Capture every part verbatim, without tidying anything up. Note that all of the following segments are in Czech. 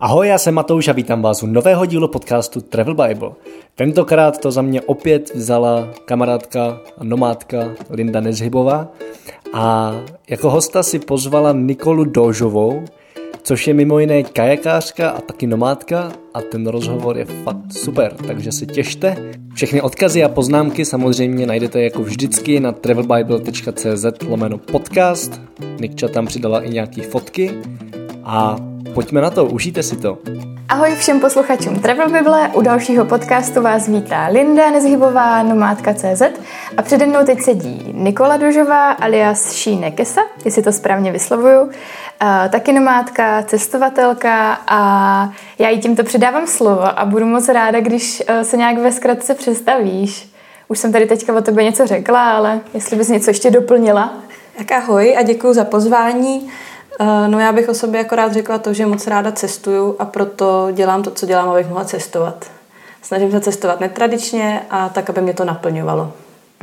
Ahoj, já jsem Matouš a vítám vás u nového dílu podcastu Travel Bible. Tentokrát to za mě opět vzala kamarádka a nomádka Linda Nezhybová a jako hosta si pozvala Nikolu Dužovou, což je mimo jiné kajakářka a taky nomádka a ten rozhovor je fakt super, takže se těšte. Všechny odkazy a poznámky samozřejmě najdete jako vždycky na travelbible.cz lomeno podcast. Nikča tam přidala i nějaký fotky a pojďme na to, užijte si to. Ahoj všem posluchačům Travel Bible, u dalšího podcastu vás vítá Linda Nezhybová, nomádka tečka cé zet a přede mnou teď sedí Nikola Dužová alias Šíne Kesa, jestli to správně vyslovuju, a taky nomádka, cestovatelka a já jí tímto předávám slovo a budu moc ráda, když se nějak ve zkratce představíš. Už jsem tady teďka o tebe něco řekla, ale jestli bys něco ještě doplnila. Tak ahoj a děkuji za pozvání. No já bych o sobě akorát řekla to, že moc ráda cestuju a proto dělám to, co dělám, abych mohla cestovat. Snažím se cestovat netradičně a tak, aby mě to naplňovalo.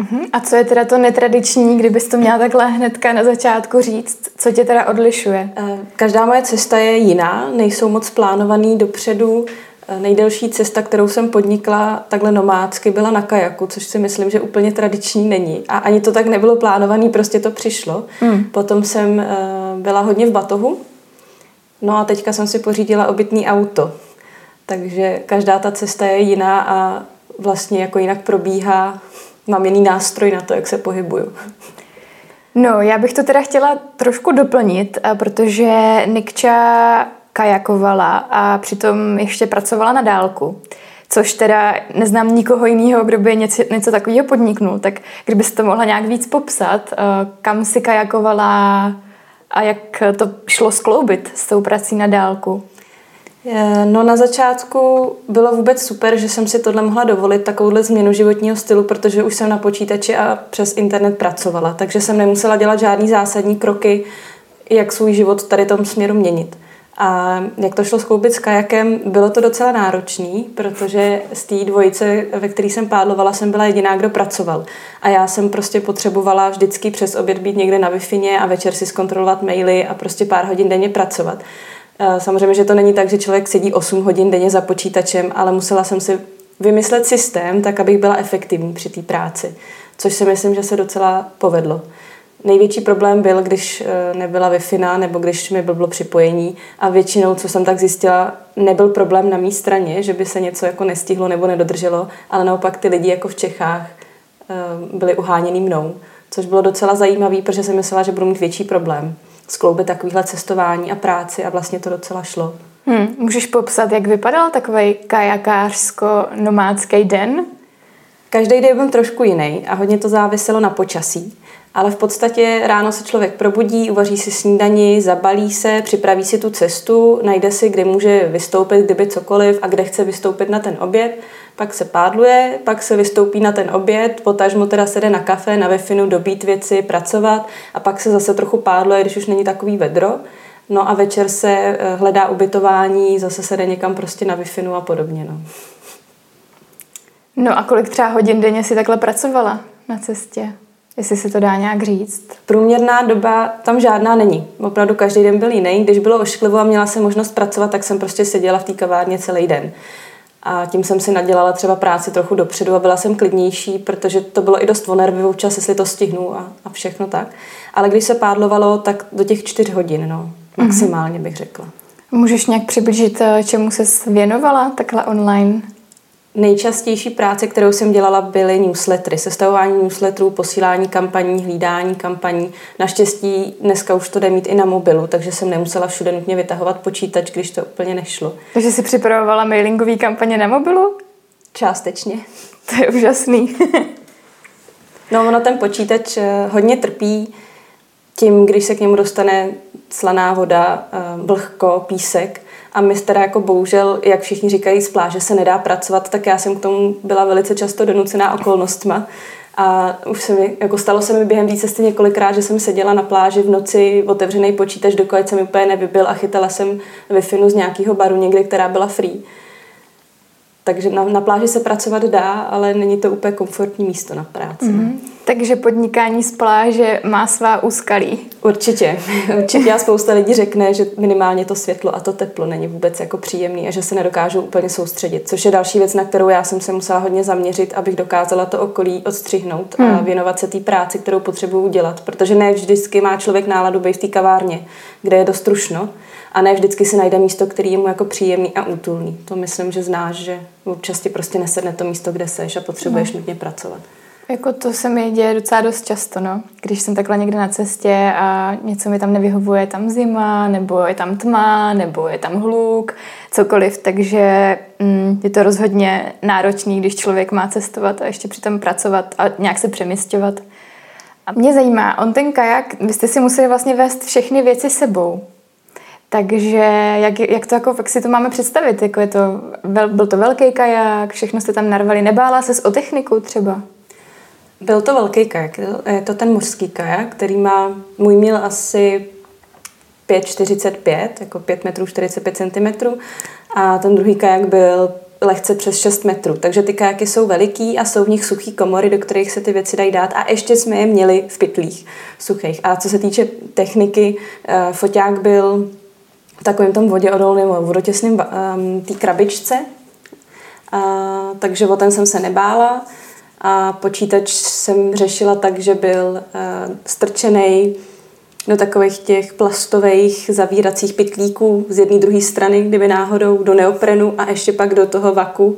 Uh-huh. A co je teda to netradiční, kdybys to měla takhle hnedka na začátku říct? Co tě teda odlišuje? Každá moje cesta je jiná, nejsou moc plánovaný dopředu. Nejdelší cesta, kterou jsem podnikla takhle nomádsky, byla na kajaku, což si myslím, že úplně tradiční není. A ani to tak nebylo plánovaný, prostě to přišlo. Mm. Potom jsem byla hodně v batohu, no a teďka jsem si pořídila obytný auto. Takže každá ta cesta je jiná a vlastně jako jinak probíhá. Mám jiný nástroj na to, jak se pohybuju. No, já bych to teda chtěla trošku doplnit, protože Nikča kajakovala a přitom ještě pracovala na dálku, což teda neznám nikoho jiného, kdo by něco, něco takového podniknul, tak kdybys to mohla nějak víc popsat, kam si kajakovala a jak to šlo skloubit s tou prací na dálku? No na začátku bylo vůbec super, že jsem si tohle mohla dovolit, takovouhle změnu životního stylu, protože už jsem na počítači a přes internet pracovala, takže jsem nemusela dělat žádný zásadní kroky, jak svůj život tady tom směru měnit. A jak to šlo skloubit s kajakem, bylo to docela náročný, protože z té dvojice, ve které jsem pádlovala, jsem byla jediná, kdo pracoval. A já jsem prostě potřebovala vždycky přes oběd být někde na wifině a večer si zkontrolovat maily a prostě pár hodin denně pracovat. Samozřejmě, že to není tak, že člověk sedí osm hodin denně za počítačem, ale musela jsem si vymyslet systém, tak abych byla efektivní při té práci, což si myslím, že se docela povedlo. Největší problém byl, když nebyla Wi-Fi nebo když mi bylo připojení a většinou, co jsem tak zjistila, nebyl problém na mý straně, že by se něco jako nestihlo nebo nedodrželo, ale naopak ty lidi jako v Čechách byli uháněný mnou, což bylo docela zajímavý, protože jsem myslela, že budu mít větší problém skloubit takovýhle cestování a práci a vlastně to docela šlo. Hmm, můžeš popsat, jak vypadal takový kajakářsko-nomádský den? Každý den byl trošku jiný a hodně to záviselo na počasí. Ale v podstatě ráno se člověk probudí, uvaří si snídani, zabalí se, připraví si tu cestu, najde si, kde může vystoupit, kdyby cokoliv a kde chce vystoupit na ten oběd, pak se pádluje, pak se vystoupí na ten oběd, potažmo teda se jde na kafe, na wefinu, dobít věci, pracovat a pak se zase trochu pádluje, když už není takový vedro. No a večer se hledá ubytování, zase se jde někam prostě na wefinu a podobně. No. No a kolik třeba hodin denně si takhle pracovala na cestě? Jestli se to dá nějak říct. Průměrná doba tam žádná není. Opravdu každý den byl jiný. Když bylo ošklivo a měla jsem možnost pracovat, tak jsem prostě seděla v té kavárně celý den. A tím jsem si nadělala třeba práci trochu dopředu a byla jsem klidnější, protože to bylo i dost onervivou čas, jestli to stihnu a, a všechno tak. Ale když se pádlovalo, tak do těch čtyř hodin, no, maximálně bych řekla. Můžeš nějak přiblížit, čemu ses věnovala takhle online? Nejčastější práce, kterou jsem dělala, byly newslettery, sestavování newsletterů, posílání kampaní, hlídání kampaní. Naštěstí dneska už to jde mít i na mobilu, takže jsem nemusela všude nutně vytahovat počítač, když to úplně nešlo. Takže jsi připravovala mailingové kampaně na mobilu? Částečně. To je úžasný. No, ono ten počítač hodně trpí tím, když se k němu dostane slaná voda, vlhko, písek. A my teda jako bohužel, jak všichni říkají, z pláže se nedá pracovat, tak já jsem k tomu byla velice často donucená okolnostma. A už se mi, jako stalo se mi během té cesty několikrát, že jsem seděla na pláži v noci, otevřený počítač, dokud se mi úplně nevybil a chytala jsem wifinu z nějakého baru někde, která byla free. Takže na, na pláži se pracovat dá, ale není to úplně komfortní místo na práci. Mm-hmm. Takže podnikání z pláže má svá úskalí. Určitě. Určitě a spousta lidí řekne, že minimálně to světlo a to teplo není vůbec jako příjemný a že se nedokážou úplně soustředit, což je další věc, na kterou já jsem se musela hodně zaměřit, abych dokázala to okolí odstřihnout hmm. a věnovat se té práci, kterou potřebuji udělat, protože ne vždycky má člověk náladu být v té kavárně, kde je dost strušno a ne vždycky si najde místo, který je mu jako příjemný a útulný. To myslím, že znáš, že občas ti prostě nesedne to místo, kde seš a potřebuješ hmm. nutně pracovat. Jako to se mi děje docela dost často, no. Když jsem takhle někde na cestě a něco mi tam nevyhovuje, je tam zima, nebo je tam tma, nebo je tam hluk, cokoliv, takže mm, je to rozhodně náročný, když člověk má cestovat a ještě přitom pracovat a nějak se přeměstňovat. A mě zajímá, on ten kajak, vy jste si museli vlastně vést všechny věci sebou. Takže jak, jak, to, jako, jak si to máme představit? Jako je to, byl to velký kajak, všechno jste tam narvali, nebála ses o techniku třeba? Byl to velký kajak, je to ten mořský kajak, který má, můj měl asi pět čtyřicet pět, jako pět metrů čtyřicet pět centimetrů a ten druhý kajak byl lehce přes šest metrů, takže ty kajaky jsou veliký a jsou v nich suchý komory, do kterých se ty věci dají dát a ještě jsme je měli v pytlích suchých. A co se týče techniky, foťák byl v takovém tom voděodolném, vodotěsném té krabičce, a, takže o ten jsem se nebála. A počítač jsem řešila tak, že byl uh, strčený do takových těch plastových zavíracích pytlíků z jedné druhé strany, kdyby náhodou, do neoprenu a ještě pak do toho vaku.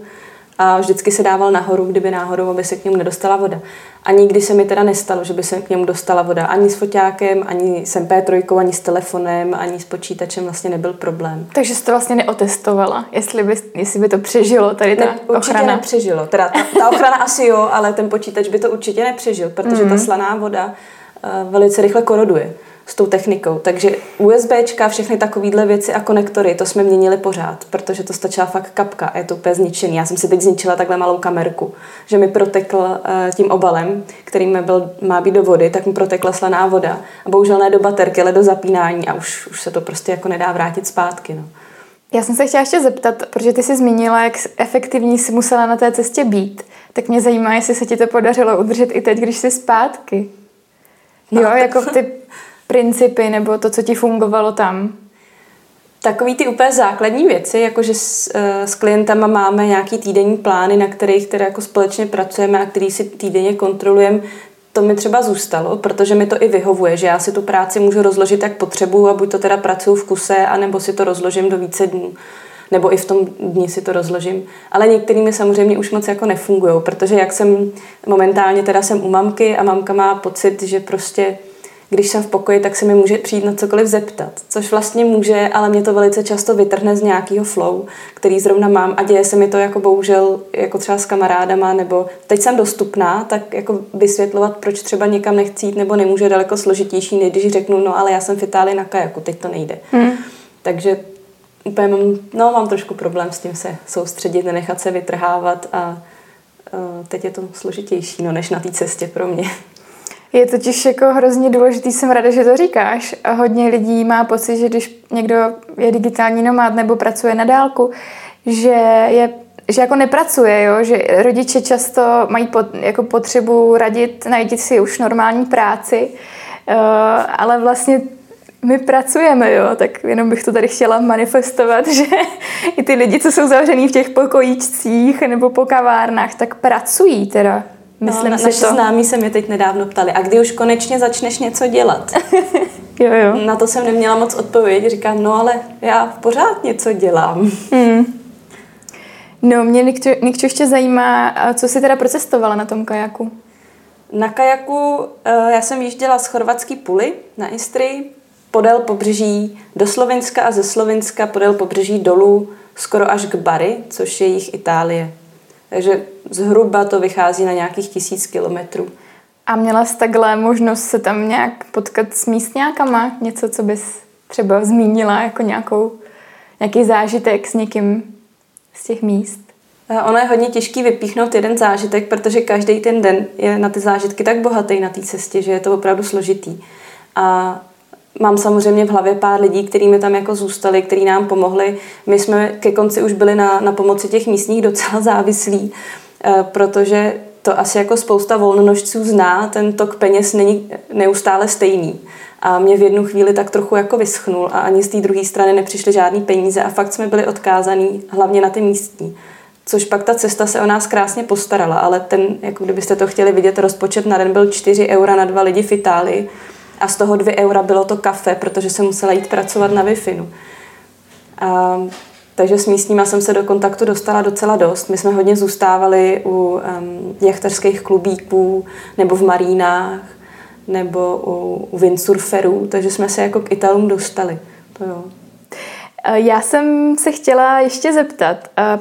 A vždycky se dával nahoru, kdyby náhodou, aby se k němu nedostala voda. A nikdy se mi teda nestalo, že by se k němu dostala voda. Ani s foťákem, ani s em pé tři, ani s telefonem, ani s počítačem vlastně nebyl problém. Takže jsi to vlastně neotestovala, jestli by, jestli by to přežilo tady ta ne, určitě ochrana? Určitě nepřežilo. Teda ta, ta ochrana asi jo, ale ten počítač by to určitě nepřežil, protože mm. ta slaná voda uh, velice rychle koroduje s tou technikou. Takže USBčka, všechny takovýhle věci a konektory, to jsme měnili pořád, protože to stačila fakt kapka a je to úplně zničený. Já jsem si teď zničila takhle malou kamerku, že mi protekl uh, tím obalem, kterým byl, má být do vody, tak mi protekla slaná voda a bohužel ne do baterky, ale do zapínání a už, už se to prostě jako nedá vrátit zpátky. No. Já jsem se chtěla ještě zeptat, protože ty jsi zmínila, jak efektivní jsi musela na té cestě být, tak mě zajímá, jestli se ti to podařilo udržet i teď, když jsi zpátky. Jo, no, jako ty principy nebo to, co ti fungovalo tam? Takový ty úplně základní věci, jakože s, s klientama máme nějaký týdenní plány, na kterých teda jako společně pracujeme a který si týdenně kontrolujeme, to mi třeba zůstalo, protože mi to i vyhovuje, že já si tu práci můžu rozložit, jak potřebuju a buď to teda pracuju v kuse, anebo si to rozložím do více dnů. Nebo i v tom dni si to rozložím. Ale některými samozřejmě už moc jako nefungujou, protože jak jsem momentálně teda jsem u mamky a mamka má pocit, že prostě když jsem v pokoji, tak se mi může přijít na cokoliv zeptat, což vlastně může, ale mě to velice často vytrhne z nějakého flow, který zrovna mám a děje se mi to jako bohužel jako třeba s kamarádama, nebo teď jsem dostupná, tak jako vysvětlovat, proč třeba někam nechci jít, nebo nemůže je daleko složitější, než když řeknu, no ale já jsem v Itálii na kajaku, teď to nejde. Hmm. Takže úplně mám, no, mám trošku problém s tím se soustředit, nenechat se vytrhávat a, a teď je to složitější, no, než na té cestě pro mě. Je totiž jako hrozně důležitý, jsem ráda, že to říkáš. A hodně lidí má pocit, že když někdo je digitální nomád nebo pracuje na dálku, že, je, že jako nepracuje, jo? Že rodiče často mají pot, jako potřebu radit, najít si už normální práci, uh, ale vlastně my pracujeme, jo? Tak jenom bych to tady chtěla manifestovat, že i ty lidi, co jsou zavřený v těch pokojíčcích nebo po kavárnách, tak pracují teda. Myslím, no, naši to... známí se mě teď nedávno ptali, a kdy už konečně začneš něco dělat? jo, jo. Na to jsem neměla moc odpověď, říkám, no ale já pořád něco dělám. Hmm. No, mě Nikču ještě zajímá, co jsi teda procestovala na tom kajaku? Na kajaku já jsem jížděla z chorvatský Puly na Istrii, podél pobřeží do Slovinska a ze Slovinska podél pobřeží dolů skoro až k Bari, což je jich Itálie. Takže zhruba to vychází na nějakých tisíc kilometrů. A měla jsi takhle možnost se tam nějak potkat s místňákama? Něco, co bys třeba zmínila jako nějakou, nějaký zážitek s někým z těch míst? Ono je hodně těžký vypíchnout jeden zážitek, protože každý ten den je na ty zážitky tak bohatý na té cestě, že je to opravdu složitý. A mám samozřejmě v hlavě pár lidí, kteří mi tam jako zůstali, kteří nám pomohli. My jsme ke konci už byli na, na pomoci těch místních docela závislí, protože to asi jako spousta volnonožců zná, ten tok peněz není neustále stejný. A mě v jednu chvíli tak trochu jako vyschnul a ani z té druhé strany nepřišly žádný peníze a fakt jsme byli odkázaní hlavně na ty místní. Což pak ta cesta se o nás krásně postarala, ale ten, jako kdybyste to chtěli vidět, rozpočet na den byl čtyři eura na dva lidi v Itálii a z toho dvě eura bylo to kafe, protože jsem musela jít pracovat na Wi-Fi. A, takže s místníma jsem se do kontaktu dostala docela dost. My jsme hodně zůstávali u um, jachtařských klubíků nebo v marínách nebo u, u windsurferů, takže jsme se jako k Italům dostali. To jo. Já jsem se chtěla ještě zeptat,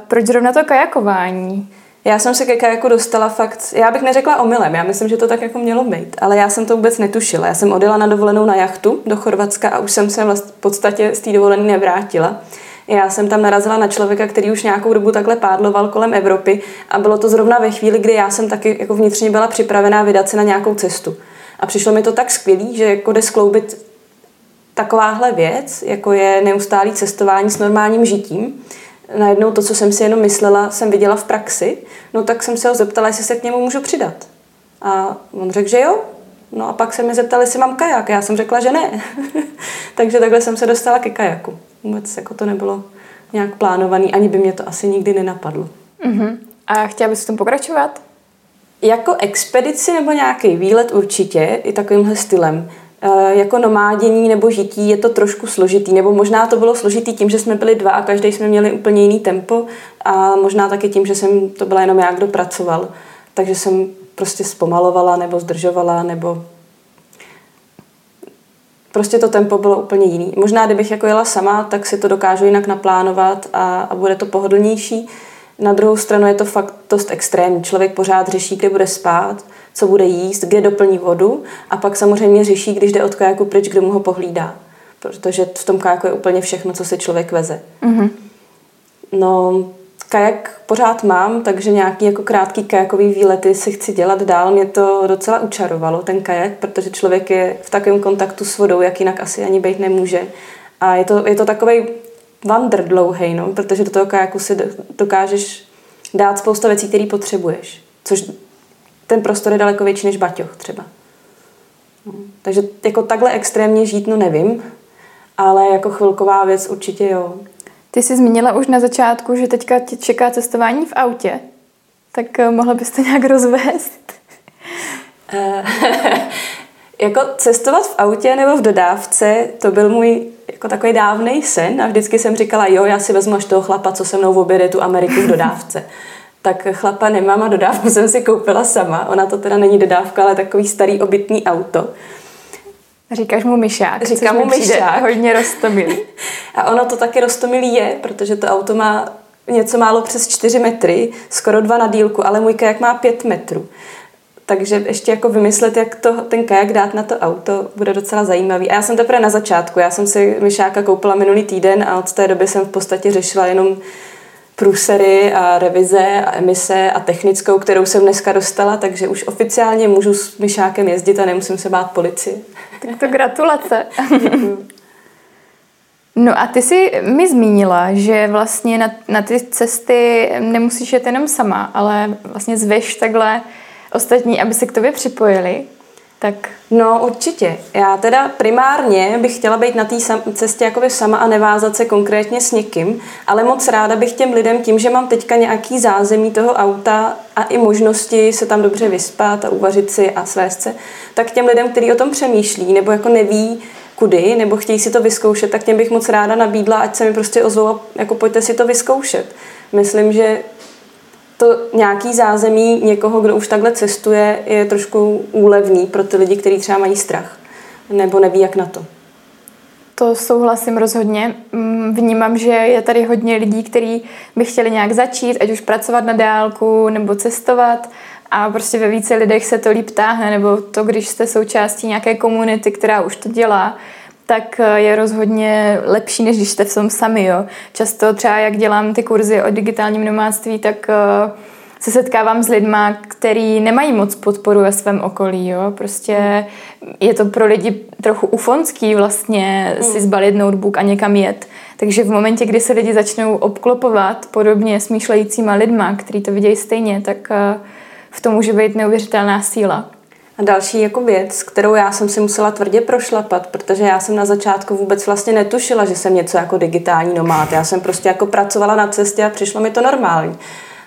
proč zrovna to kajakování? Já jsem se ke kajaku dostala fakt, já bych neřekla omylem, já myslím, že to tak jako mělo být, ale já jsem to vůbec netušila. Já jsem odjela na dovolenou na jachtu do Chorvatska a už jsem se vlast, v podstatě z té dovolené nevrátila. Já jsem tam narazila na člověka, který už nějakou dobu takhle pádloval kolem Evropy a bylo to zrovna ve chvíli, kdy já jsem taky jako vnitřně byla připravená vydat se na nějakou cestu. A přišlo mi to tak skvělý, že jako jde skloubit takováhle věc, jako je neustálý cestování s normálním žitím. Najednou to, co jsem si jenom myslela, jsem viděla v praxi, no tak jsem se ho zeptala, jestli se k němu můžu přidat. A on řekl, že jo. No a pak se mi zeptali, jestli mám kajak. Já jsem řekla, že ne. Takže takhle jsem se dostala ke kajaku. Vůbec jako to nebylo nějak plánovaný, ani by mě to asi nikdy nenapadlo. Uh-huh. A chtěla bys v tom pokračovat? Jako expedici nebo nějaký výlet určitě, i takovýmhle stylem. Jako nomádění nebo žití je to trošku složitý, nebo možná to bylo složitý tím, že jsme byli dva a každý jsme měli úplně jiný tempo a možná taky tím, že jsem to byla jenom já, kdo pracoval. Takže jsem prostě zpomalovala nebo zdržovala, nebo prostě to tempo bylo úplně jiný. Možná, kdybych jako jela sama, tak si to dokážu jinak naplánovat a, a bude to pohodlnější. Na druhou stranu je to fakt dost extrémní. Člověk pořád řeší, kde bude spát, co bude jíst, kde doplní vodu a pak samozřejmě řeší, když jde od kajaku pryč, kdo mu ho pohlídá. Protože v tom kajaku je úplně všechno, co si člověk veze. Mm-hmm. No, kajak pořád mám, takže nějaký jako krátký kajakový výlety si chci dělat dál. Mě to docela učarovalo, ten kajak, protože člověk je v takovém kontaktu s vodou, jak jinak asi ani být nemůže. A je to, je to takovej vandr dlouhej, no, protože do toho kajaku si dokážeš dát spousta věcí, které potřebuješ. Což ten prostor je daleko větší než baťoch třeba. No, takže jako takhle extrémně žít, no nevím, ale jako chvilková věc určitě jo. Ty jsi zmínila už na začátku, že teďka tě čeká cestování v autě. Tak mohla bys to nějak rozvést? Jako cestovat v autě nebo v dodávce, to byl můj jako takový dávnej sen a vždycky jsem říkala, jo, já si vezmu až toho chlapa, co se mnou objede tu Ameriku v dodávce. Tak chlapa nemám a dodávku jsem si koupila sama. Ona to teda není dodávka, ale takový starý obytný auto. Říkáš mu Myšák. Říkám mu Myšák. Hodně roztomilý. A ono to taky roztomilý je, protože to auto má něco málo přes čtyři metry, skoro dva na dýlku, ale můj kajak má pět metrů. Takže ještě jako vymyslet, jak to, ten kajak dát na to auto, bude docela zajímavý. A já jsem teprve na začátku. Já jsem si Myšáka koupila minulý týden a od té doby jsem v podstatě řešila jenom průsery a revize a emise a technickou, kterou jsem dneska dostala, takže už oficiálně můžu s Myšákem jezdit a nemusím se bát policie. Tak to gratulace. No a ty jsi mi zmínila, že vlastně na, na ty cesty nemusíš jet jenom sama, ale vlastně zveš takhle ostatní, aby se k tobě připojili. Tak. No určitě. Já teda primárně bych chtěla být na té cestě jakoby sama a nevázat se konkrétně s někým, ale moc ráda bych těm lidem tím, že mám teďka nějaký zázemí toho auta a i možnosti se tam dobře vyspat a uvařit si a svést se, tak těm lidem, kteří o tom přemýšlí nebo jako neví kudy nebo chtějí si to vyzkoušet, tak těm bych moc ráda nabídla, ať se mi prostě ozvou, jako pojďte si to vyzkoušet. Myslím, že to nějaký zázemí někoho, kdo už takhle cestuje, je trošku úlevný pro ty lidi, kteří třeba mají strach nebo neví, jak na to. To souhlasím rozhodně. Vnímám, že je tady hodně lidí, kteří by chtěli nějak začít, ať už pracovat na dálku nebo cestovat a prostě ve více lidech se to líp táhne, nebo to, když jste součástí nějaké komunity, která už to dělá, tak je rozhodně lepší, než když jste v tom sami. Jo. Často třeba, jak dělám ty kurzy o digitálním nomádství, tak uh, se setkávám s lidma, který nemají moc podporu ve svém okolí. Jo. Prostě je to pro lidi trochu ufonský vlastně mm. si zbalit notebook a někam jet. Takže v momentě, kdy se lidi začnou obklopovat podobně smýšlejícíma lidma, kteří to vidějí stejně, tak uh, v tom může být neuvěřitelná síla. A další jako věc, kterou já jsem si musela tvrdě prošlapat, protože já jsem na začátku vůbec vlastně netušila, že jsem něco jako digitální nomád. Já jsem prostě jako pracovala na cestě a přišlo mi to normální.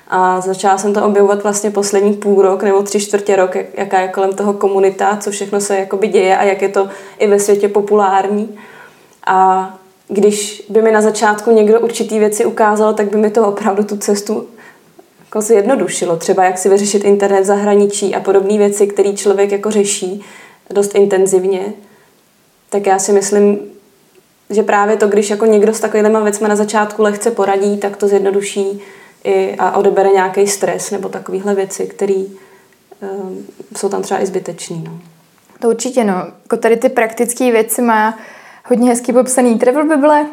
A začala jsem to objevovat vlastně poslední půl rok nebo tři čtvrtě rok, jaká je kolem toho komunita, co všechno se jakoby děje a jak je to i ve světě populární. A když by mi na začátku někdo určitý věci ukázal, tak by mi to opravdu tu cestu jako zjednodušilo. Třeba jak si vyřešit internet v zahraničí a podobné věci, které člověk jako řeší dost intenzivně. Tak já si myslím, že právě to, když jako někdo s takovýma věcma na začátku lehce poradí, tak to zjednoduší i a odebere nějaký stres nebo takovéhle věci, které um, jsou tam třeba i zbytečné. No. To určitě, no. Jako tady ty praktické věci má hodně hezky popsaný Travel Bible.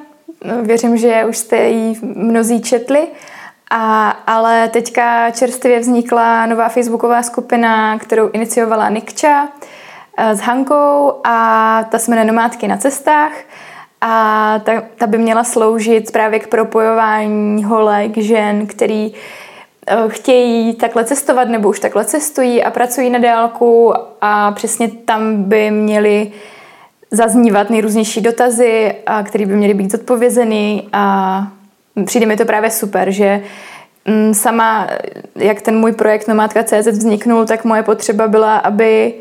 Věřím, že už jste ji mnozí četli. A, ale teďka čerstvě vznikla nová facebooková skupina, kterou iniciovala Nikča s Hankou a ta se jmenuje Nomádky na cestách. A ta, ta by měla sloužit právě k propojování holek, žen, který chtějí takhle cestovat nebo už takhle cestují a pracují na dálku a přesně tam by měly zaznívat nejrůznější dotazy, které by měly být zodpovězeny a přijde mi to právě super, že sama, jak ten můj projekt nomádka tečka cé zet vzniknul, tak moje potřeba byla, aby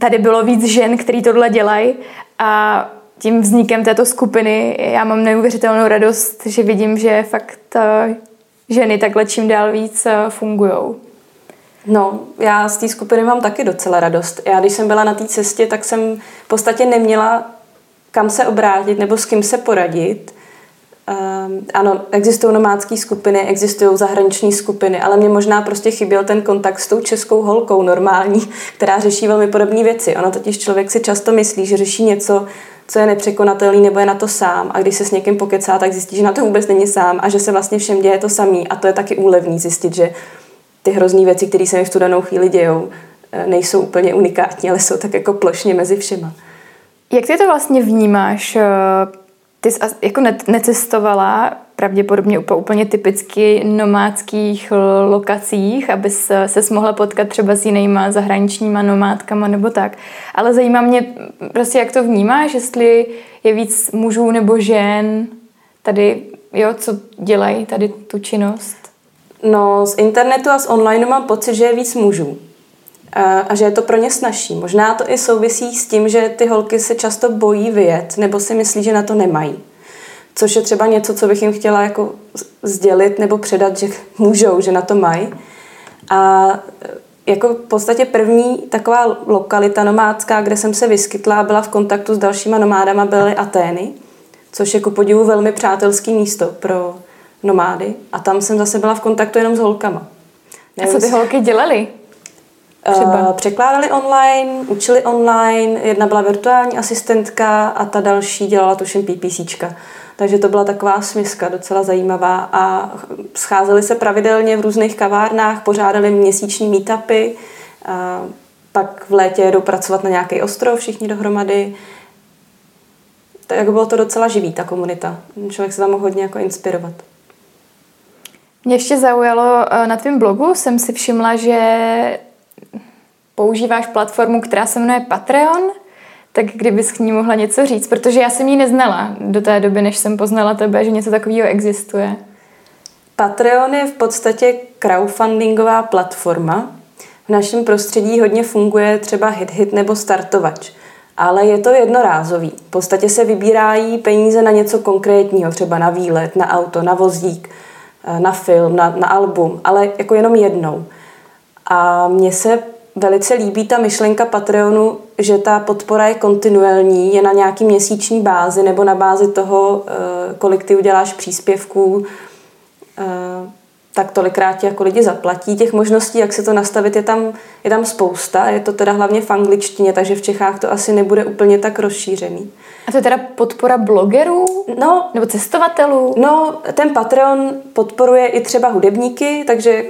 tady bylo víc žen, který tohle dělají a tím vznikem této skupiny já mám neuvěřitelnou radost, že vidím, že fakt ženy takhle čím dál víc fungujou. No, já z té skupiny mám taky docela radost. Já když jsem byla na té cestě, tak jsem v podstatě neměla kam se obrátit nebo s kým se poradit. Um, ano, existují nomádské skupiny, existují zahraniční skupiny, ale mě možná prostě chyběl ten kontakt s tou českou holkou normální, která řeší velmi podobné věci. Ono totiž člověk si často myslí, že řeší něco, co je nepřekonatelný nebo je na to sám a když se s někým pokecá, tak zjistí, že na to vůbec není sám a že se vlastně všem děje to samý a to je taky úlevný zjistit, že ty hrozný věci, které se mi v tu danou chvíli dějou, nejsou úplně unikátní, ale jsou tak jako plošně mezi všema. Jak ty to vlastně vnímáš? Ty jsi jako necestovala pravděpodobně úplně typicky nomádských lokacích, aby ses mohla potkat třeba s jinýma zahraničníma nomádkama nebo tak. Ale zajímá mě prostě, jak to vnímáš, jestli je víc mužů nebo žen tady, jo, co dělají tady tu činnost? No, z internetu a z online mám pocit, že je víc mužů. A že je to pro ně snazší. Možná to i souvisí s tím, že ty holky se často bojí vyjet, nebo si myslí, že na to nemají. Což je třeba něco, co bych jim chtěla jako sdělit nebo předat, že můžou, že na to mají. A jako v podstatě první taková lokalita nomádská, kde jsem se vyskytla a byla v kontaktu s dalšíma nomádama, byly Atény, což je ku podivu velmi přátelský místo pro nomády. A tam jsem zase byla v kontaktu jenom s holkama. Nevím, a co ty holky dělaly? Třeba. Překládali online, učili online, jedna byla virtuální asistentka a ta další dělala tuším PPCčka. Takže to byla taková směska docela zajímavá a scházeli se pravidelně v různých kavárnách, pořádali měsíční meetupy, a pak v létě jedou pracovat na nějaký ostrov všichni dohromady. Tak bylo to docela živý, ta komunita. Člověk se tam mohl hodně jako inspirovat. Mě ještě zaujalo, na tvém blogu jsem si všimla, že používáš platformu, která se jmenuje Patreon, tak kdybys k ní mohla něco říct, protože já jsem ji neznala do té doby, než jsem poznala tebe, že něco takového existuje. Patreon je v podstatě crowdfundingová platforma. V našem prostředí hodně funguje třeba HitHit nebo Startovač, ale je to jednorázový. V podstatě se vybírají peníze na něco konkrétního, třeba na výlet, na auto, na vozík, na film, na, na album, ale jako jenom jednou. A mně se velice líbí ta myšlenka Patreonu, že ta podpora je kontinuální, je na nějaký měsíční bázi nebo na bázi toho, kolik ty uděláš příspěvků, tak tolikrát ti jako lidi zaplatí. Těch možností, jak se to nastavit, je tam, je tam spousta. Je to teda hlavně v angličtině, takže v Čechách to asi nebude úplně tak rozšířený. A to je teda podpora blogerů? No, nebo cestovatelů? No, ten Patreon podporuje i třeba hudebníky, takže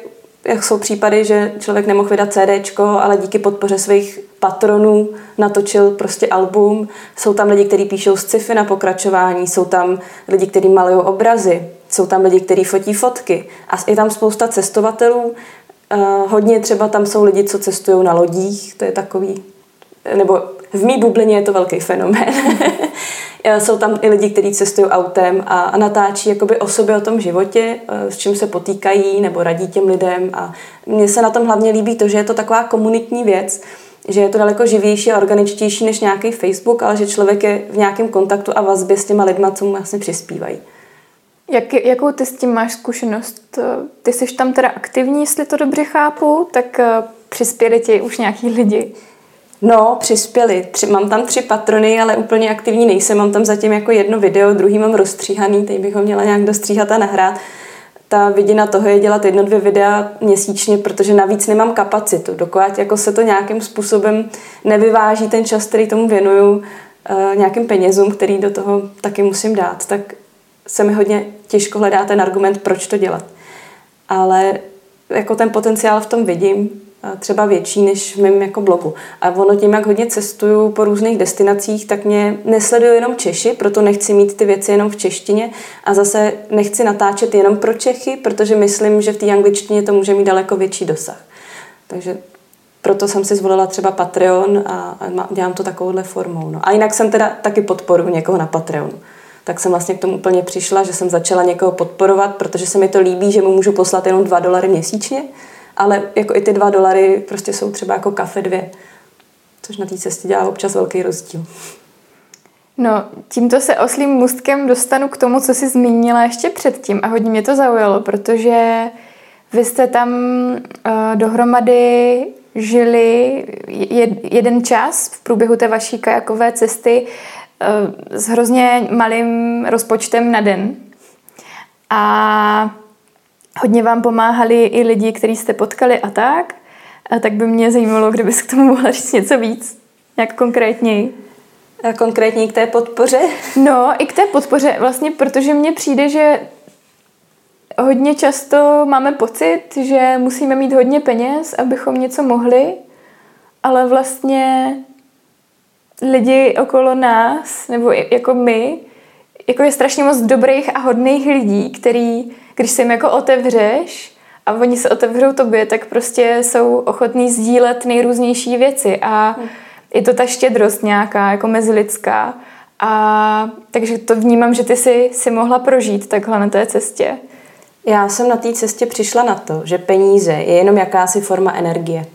jak jsou případy, že člověk nemohl vydat CDčko, ale díky podpoře svých patronů natočil prostě album. Jsou tam lidi, kteří píšou sci-fi na pokračování, jsou tam lidi, kteří malují obrazy, jsou tam lidi, kteří fotí fotky a je tam spousta cestovatelů, Uh, hodně třeba tam jsou lidi, co cestují na lodích, to je takový, nebo v mý bublině je to velký fenomén. Jsou tam i lidi, kteří cestují autem a, a natáčí jakoby o sobě, o tom životě, s čím se potýkají nebo radí těm lidem. A mně se na tom hlavně líbí to, že je to taková komunitní věc, že je to daleko živější a organičtější než nějaký Facebook, ale že člověk je v nějakém kontaktu a vazbě s těma lidma, co mu vlastně přispívají. Jak, jakou ty s tím máš zkušenost? Ty jsi tam teda aktivní, jestli to dobře chápu, tak přispěli ti už nějaký lidi? No, přispěli. Tři, mám tam tři patrony, ale úplně aktivní nejsem. Mám tam zatím jako jedno video, druhý mám rozstříhaný, teď bych ho měla nějak dostříhat a nahrát. Ta vidina toho je dělat jedno, dvě videa měsíčně, protože navíc nemám kapacitu. Dokud jako se to nějakým způsobem nevyváží ten čas, který tomu věnuju, nějakým penězům, který do toho taky musím dát, tak se mi hodně těžko hledá ten argument, proč to dělat. Ale jako ten potenciál v tom vidím, třeba větší než v mém jako blogu. A ono tím, jak hodně cestuju po různých destinacích, tak mě nesledují jenom Češi, proto nechci mít ty věci jenom v češtině a zase nechci natáčet jenom pro Čechy, protože myslím, že v té angličtině to může mít daleko větší dosah. Takže proto jsem si zvolila třeba Patreon a dělám to takovouhle formou. No. A jinak jsem teda taky podporuji někoho na Patreonu. Tak jsem vlastně k tomu úplně přišla, že jsem začala někoho podporovat, protože se mi to líbí, že mu můžu poslat jenom dva dolary měsíčně, ale jako i ty dva dolary prostě jsou třeba jako kafe dvě, což na té cestě dělá občas velký rozdíl. No, tímto se oslím můstkem dostanu k tomu, co jsi zmínila ještě předtím a hodně mě to zaujalo, protože vy jste tam uh, dohromady žili jed, jeden čas v průběhu té vaší kajakové cesty s hrozně malým rozpočtem na den. A hodně vám pomáhali i lidi, který jste potkali a tak. A tak by mě zajímalo, kdybys k tomu mohla říct něco víc. Nějak konkrétněji. A konkrétněji k té podpoře? No, i k té podpoře. Vlastně, protože mně přijde, že hodně často máme pocit, že musíme mít hodně peněz, abychom něco mohli. Ale vlastně lidi okolo nás, nebo jako my, jako je strašně moc dobrých a hodných lidí, který, když se jim jako otevřeš a oni se otevřou tobě, tak prostě jsou ochotní sdílet nejrůznější věci a hmm. je to ta štědrost nějaká, jako mezilidská. A takže to vnímám, že ty jsi si mohla prožít takhle na té cestě. Já jsem na té cestě přišla na to, že peníze je jenom jakási forma energie.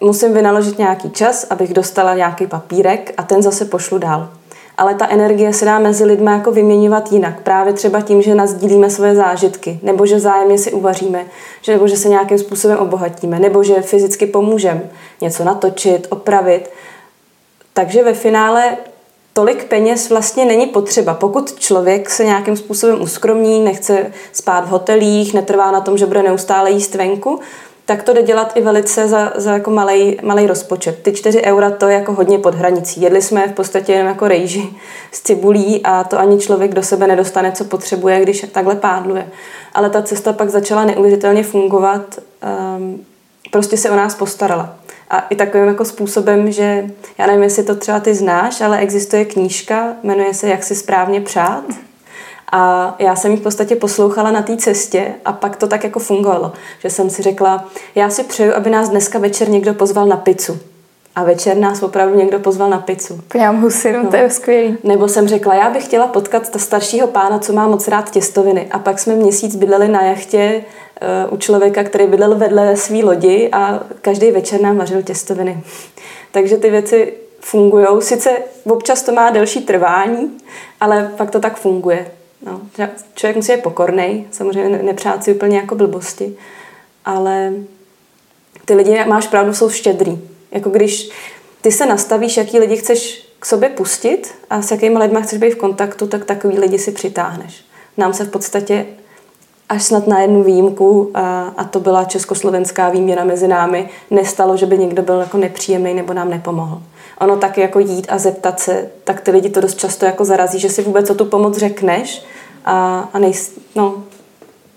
Musím vynaložit nějaký čas, abych dostala nějaký papírek a ten zase pošlu dál. Ale ta energie se dá mezi lidmi jako vyměňovat jinak. Právě třeba tím, že nasdílíme svoje zážitky, nebo že vzájemně si uvaříme, že, nebo že se nějakým způsobem obohatíme, nebo že fyzicky pomůžeme něco natočit, opravit. Takže ve finále tolik peněz vlastně není potřeba. Pokud člověk se nějakým způsobem uskromní, nechce spát v hotelích, netrvá na tom, že bude neustále jíst venku, tak to jde dělat i velice za, za jako malej, malej rozpočet. Ty čtyři eura to je jako hodně pod hranicí. Jedli jsme v podstatě jenom jako rejži s cibulí a to ani člověk do sebe nedostane, co potřebuje, když takhle pádluje. Ale ta cesta pak začala neuvěřitelně fungovat. Um, prostě se o nás postarala. A i takovým jako způsobem, že já nevím, jestli to třeba ty znáš, ale existuje knížka, jmenuje se Jak si správně přát. A já jsem ji v podstatě poslouchala na té cestě a pak to tak jako fungovalo, že jsem si řekla, já si přeju, aby nás dneska večer někdo pozval na pizzu. A večer nás opravdu někdo pozval na pizzu. Pňám husinu, no. To je skvělý. Nebo jsem řekla, já bych chtěla potkat ta staršího pána, co má moc rád těstoviny. A pak jsme měsíc bydleli na jachtě uh, u člověka, který bydlel vedle svý lodi a každý večer nám vařil těstoviny. Takže ty věci fungujou. Sice občas to má delší trvání, ale pak to tak funguje. No, člověk musí být pokornej, samozřejmě nepřát si úplně jako blbosti, ale ty lidi, máš pravdu, jsou štědrý. Jako když ty se nastavíš, jaký lidi chceš k sobě pustit a s jakými lidmi chceš být v kontaktu, tak takový lidi si přitáhneš. Nám se v podstatě až snad na jednu výjimku, a, a to byla československá výměna mezi námi, nestalo, že by někdo byl jako nepříjemný nebo nám nepomohl. Ono taky jako jít a zeptat se, tak ty lidi to dost často jako zarazí, že si vůbec o tu pomoc řekneš a, a nejs, no,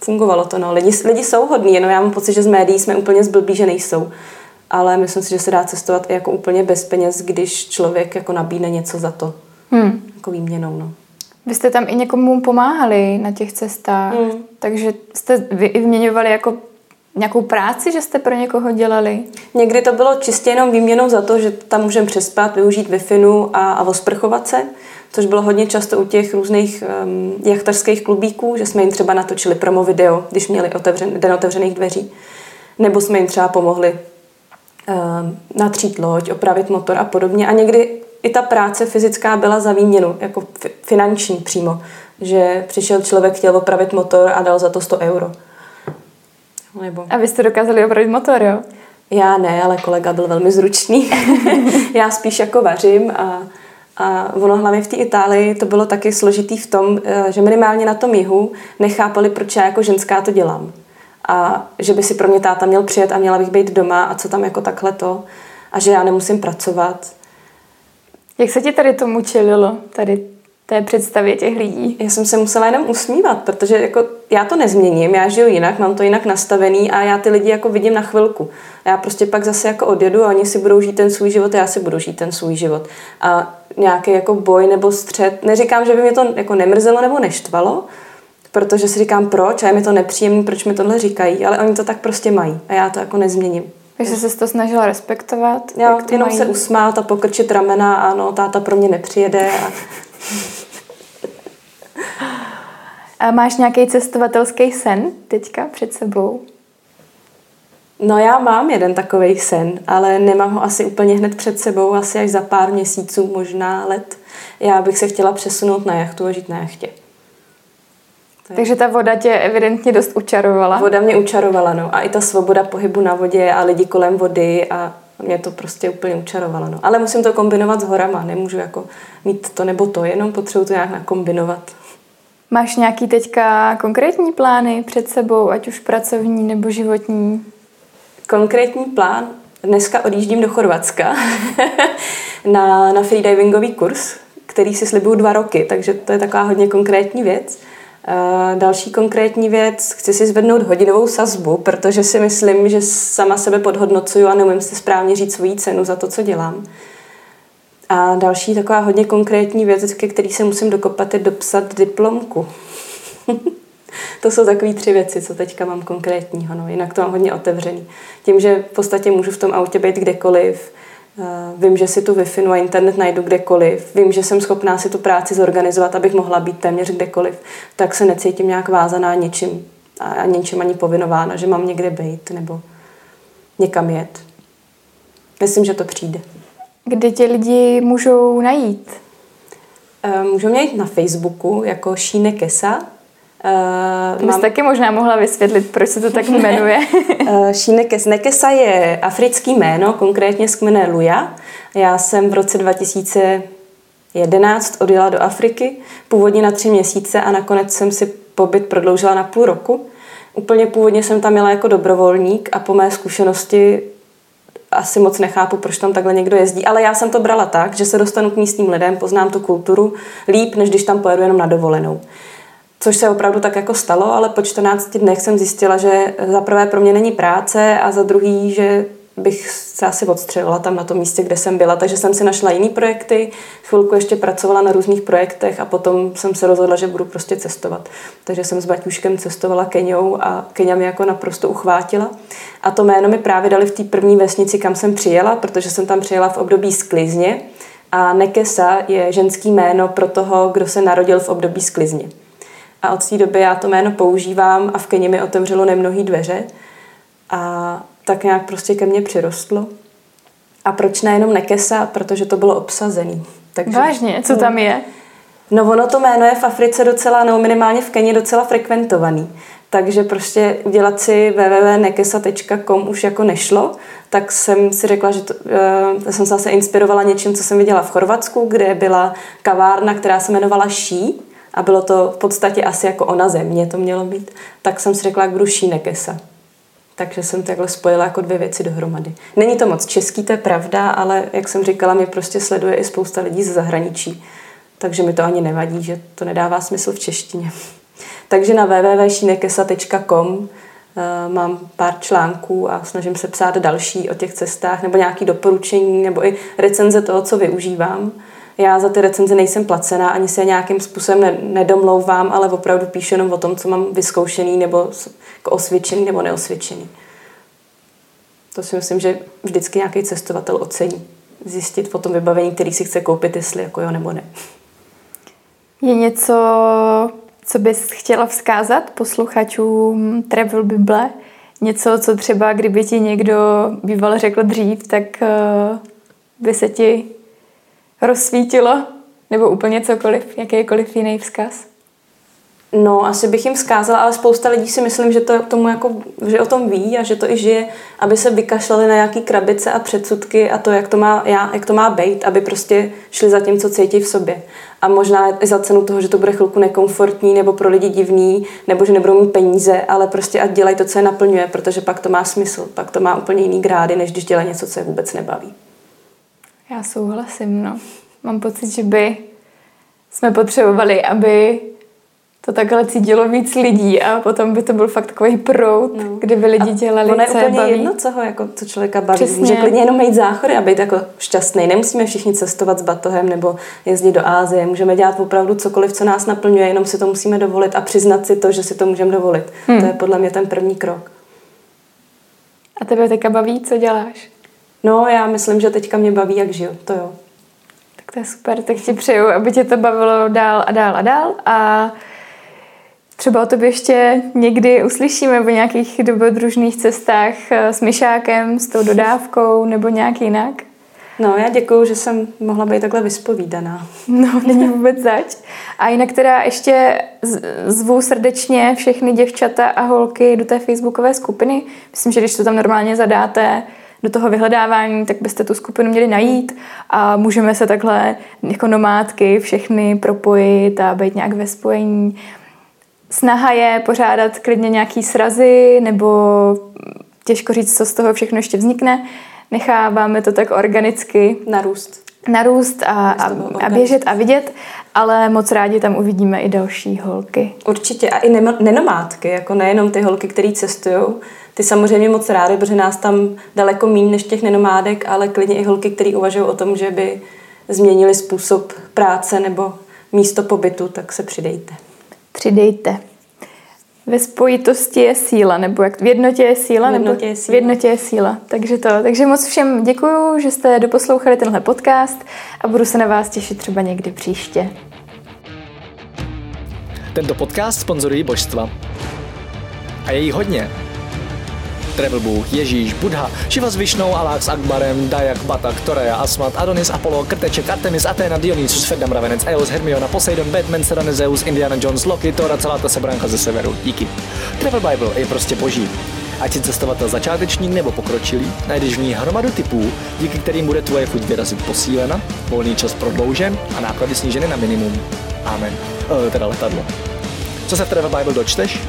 fungovalo to, no. Lidi, lidi jsou hodní, jenom já mám pocit, že z médií jsme úplně zblbí, že nejsou. Ale myslím si, že se dá cestovat i jako úplně bez peněz, když člověk jako nabídne něco za to. Hmm. Jako výměnou, no. Vy jste tam i někomu pomáhali na těch cestách, hmm. takže jste vyměňovali jako nějakou práci, že jste pro někoho dělali? Někdy to bylo čistě jenom výměnou za to, že tam můžeme přespat, využít wifinu a, a osprchovat se, což bylo hodně často u těch různých um, jachtařských klubíků, že jsme jim třeba natočili promo video, když měli otevřen, den otevřených dveří. Nebo jsme jim třeba pomohli uh, natřít loď, opravit motor a podobně. A někdy i ta práce fyzická byla za výměnu, jako f- finanční přímo, že přišel člověk, chtěl opravit motor a dal za to sto euro. Nebo... A vy jste dokázali opravit motor, jo? Já ne, ale kolega byl velmi zručný. Já spíš jako vařím a, a ono hlavně v té Itálii to bylo taky složitý v tom, že minimálně na tom jihu nechápali, proč já jako ženská to dělám. A že by si pro mě táta měl přijet a měla bych být doma a co tam jako takhle to. A že já nemusím pracovat. Jak se ti tady tomu čelilo, tady té představě těch lidí? Já jsem se musela jenom usmívat, protože jako já to nezměním, já žiju jinak, mám to jinak nastavený a já ty lidi jako vidím na chvilku. A já prostě pak zase jako odjedu a oni si budou žít ten svůj život a já si budu žít ten svůj život. A nějaký jako boj nebo střet, neříkám, že by mě to jako nemrzelo nebo neštvalo, protože si říkám proč a je mi to nepříjemný, proč mi tohle říkají, ale oni to tak prostě mají a já to jako nezměním. Takže se to snažila respektovat? Já jenom mají... se usmát a pokrčit ramena a no, táta pro mě nepřijede. A... a máš nějaký cestovatelský sen teďka před sebou? No já mám jeden takovej sen, ale nemám ho asi úplně hned před sebou, asi až za pár měsíců, možná let. Já bych se chtěla přesunout na jachtu a žít na jachtě. Takže ta voda tě evidentně dost učarovala. Voda mě učarovala, no. A i ta svoboda pohybu na vodě a lidi kolem vody a mě to prostě úplně učarovalo, no. Ale musím to kombinovat s horama. Nemůžu jako mít to nebo to, jenom potřebuji to nějak nakombinovat. Máš nějaký teďka konkrétní plány před sebou, ať už pracovní nebo životní? Konkrétní plán? Dneska odjíždím do Chorvatska na, na freedivingový kurz, který si slibuju dva roky, takže to je taková hodně konkrétní věc. Další konkrétní věc, chci si zvednout hodinovou sazbu, protože si myslím, že sama sebe podhodnocuju a neumím si správně říct svoji cenu za to, co dělám. A další taková hodně konkrétní věc, ke který se musím dokopat, je dopsat diplomku. To jsou takové tři věci, co teďka mám konkrétního, no. Jinak to mám hodně otevřený. Tím, že v podstatě můžu v tom autě být kdekoliv, vím, že si tu wifinu a internet najdu kdekoliv, vím, že jsem schopná si tu práci zorganizovat, abych mohla být téměř kdekoliv, tak se necítím nějak vázaná ničím a ničím ani povinována, že mám někde být nebo někam jet. Myslím, že to přijde. Kde tě lidi můžou najít? Můžou mě jít na Facebooku jako Šíne Kesa. Uh, Mám... Jsi taky možná mohla vysvětlit, proč se to tak jmenuje. uh, Šíne Kesa. Nekesa je africký jméno, konkrétně z kmene Luya. Já jsem v roce dva tisíce jedenáct odjela do Afriky, původně na tři měsíce a nakonec jsem si pobyt prodloužila na půl roku. Úplně původně jsem tam jela jako dobrovolník a po mé zkušenosti asi moc nechápu, proč tam takhle někdo jezdí, ale já jsem to brala tak, že se dostanu k místním lidem, poznám tu kulturu líp, než když tam pojedu jenom na dovolenou. Což se opravdu tak jako stalo, ale po čtrnácti dnech jsem zjistila, že za prvé pro mě není práce a za druhý, že bych se asi odstřelila tam na tom místě, kde jsem byla. Takže jsem si našla jiný projekty, chvilku ještě pracovala na různých projektech a potom jsem se rozhodla, že budu prostě cestovat. Takže jsem s Baťuškem cestovala Keňou a Keňa mě jako naprosto uchvátila. A to jméno mi právě dali v té první vesnici, kam jsem přijela, protože jsem tam přijela v období sklizně a Nekesa je ženský jméno pro toho, kdo se narodil v období sklizně. A od té doby já to jméno používám a v Keni mi otevřelo nemnohý dveře a tak nějak prostě ke mně přirostlo. A proč nejenom Nekesa? Protože to bylo obsazený. Takže, vážně? Co tam je? No ono to jméno je v Africe docela, nebo minimálně v Keni docela frekventovaný. Takže prostě dělat si w w w tečka nekesa tečka com už jako nešlo, tak jsem si řekla, že to, uh, jsem se zase inspirovala něčím, co jsem viděla v Chorvatsku, kde byla kavárna, která se jmenovala Ší. A bylo to v podstatě asi jako ona země to mělo být, tak jsem si řekla, jak budu Šíne Kesa. Takže jsem takhle spojila jako dvě věci dohromady. Není to moc český, to je pravda, ale jak jsem říkala, mě prostě sleduje i spousta lidí ze zahraničí. Takže mi to ani nevadí, že to nedává smysl v češtině. Takže na w w w tečka šinekesa tečka com uh, mám pár článků a snažím se psát další o těch cestách, nebo nějaké doporučení, nebo i recenze toho, co využívám. Já za ty recenze nejsem placená, ani se nějakým způsobem nedomlouvám, ale opravdu píšu jenom o tom, co mám vyzkoušený nebo osvědčený nebo neosvědčený. To si myslím, že vždycky nějaký cestovatel ocení. Zjistit po tom vybavení, který si chce koupit, jestli jako jo nebo ne. Je něco, co bys chtěla vzkázat posluchačům Travel Bible? Něco, co třeba, kdyby ti někdo býval řekl dřív, tak uh, by se ti rozsvítilo? Nebo úplně cokoliv, jakýkoliv jiný vzkaz? No, asi bych jim vzkázala, ale spousta lidí si myslím, že, to, tomu jako, že o tom ví a že to i žije, aby se vykašlali na nějaký krabice a předsudky a to, jak to má, já, jak to má být, aby prostě šli za tím, co cítí v sobě. A možná i za cenu toho, že to bude chvilku nekomfortní nebo pro lidi divný, nebo že nebudou mít peníze, ale prostě ať dělají to, co je naplňuje, protože pak to má smysl, pak to má úplně jiný grády, než když dělají něco, co je vůbec nebaví. Já souhlasím, no. Mám pocit, že by jsme potřebovali, aby to takhle cítilo víc lidí a potom by to byl fakt takový proud, no. Kde by lidi dělali, co je baví. Ono je úplně jedno, co ho, jako, co člověka baví. Přesně. Může klidně jenom mít záchody a být jako šťastný. Nemusíme všichni cestovat s batohem nebo jezdit do Ázie. Můžeme dělat opravdu cokoliv, co nás naplňuje, jenom si to musíme dovolit a přiznat si to, že si to můžeme dovolit. Hmm. To je podle mě ten první krok. A tebe teďka baví, co děláš? No, já myslím, že teďka mě baví, jak žiju. To jo. Tak to je super, tak ti přeju, aby tě to bavilo dál a dál a dál a třeba o tobě ještě někdy uslyšíme o nějakých dobrodružných cestách s Myšákem, s tou dodávkou nebo nějak jinak. No, já děkuju, že jsem mohla být takhle vyspovídaná. No, není vůbec zač. A jinak teda ještě zvu srdečně všechny děvčata a holky do té facebookové skupiny. Myslím, že když to tam normálně zadáte do toho vyhledávání, tak byste tu skupinu měli najít a můžeme se takhle jako nomádky všechny propojit a být nějak ve spojení. Snaha je pořádat klidně nějaký srazy nebo těžko říct, co z toho všechno ještě vznikne. Necháváme to tak organicky narůst, narůst a, a, a běžet a vidět, ale moc rádi tam uvidíme i další holky. Určitě a i ne- nenomádky, jako nejenom ty holky, které cestujou. Ty samozřejmě moc rádi, protože nás tam daleko míň než těch nenomádek, ale klidně i holky, které uvažují o tom, že by změnili způsob práce nebo místo pobytu, tak se přidejte. Přidejte. Ve spojitosti je síla, nebo jak v jednotě je síla, v jednotě nebo je síla. V jednotě je síla. Takže to, takže moc všem děkuju, že jste doposlouchali tenhle podcast a budu se na vás těšit třeba někdy příště. Tento podcast sponzorují božstva. A je jí hodně. Travel Bůh, Ježíš, Buddha, Šiva s Višnou, Alák s Akbarem, Dajak, Batak, Torea, Asmat, Adonis, Apollo, Krteček, Artemis, Athena, Dionysus, Ferdam, Ravenec, Eos, Hermiona, Poseidon, Batman, Serena, Zeus, Indiana Jones, Loki, Thor, celá ta sebranka ze severu. Díky. Travel Bible je prostě boží. Ať si cestovatel začátečník nebo pokročilý, najdeš v ní hromadu typů, díky kterým bude tvoje chuť vyrazit posílena, volný čas prodloužen a náklady sníženy na minimum. Amen. E, teda letadlo. Co se v Travel Bible dočteš?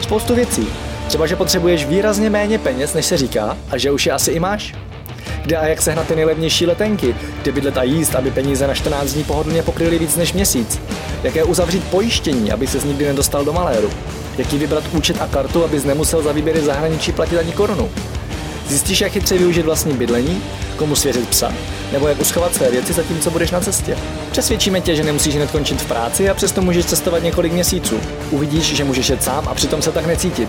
Spoustu věcí. Třeba, že potřebuješ výrazně méně peněz, než se říká, a že už je asi i máš. Kde a jak sehnat ty nejlevnější letenky, kde bydlet a jíst, aby peníze na čtrnáct dní pohodlně pokryly víc než měsíc. Jaké uzavřít pojištění, aby ses nikdy nedostal do maléru. Jaký vybrat účet a kartu, abys nemusel za výběry v zahraničí platit ani korunu. Zjistíš, jak chytře využít vlastní bydlení, komu svěřit psa, nebo jak uschovat své věci zatímco budeš na cestě. Přesvědčíme tě, že nemusíš hned končit v práci a přesto můžeš cestovat několik měsíců. Uvidíš, že můžeš jet sám a přitom se tak necítit.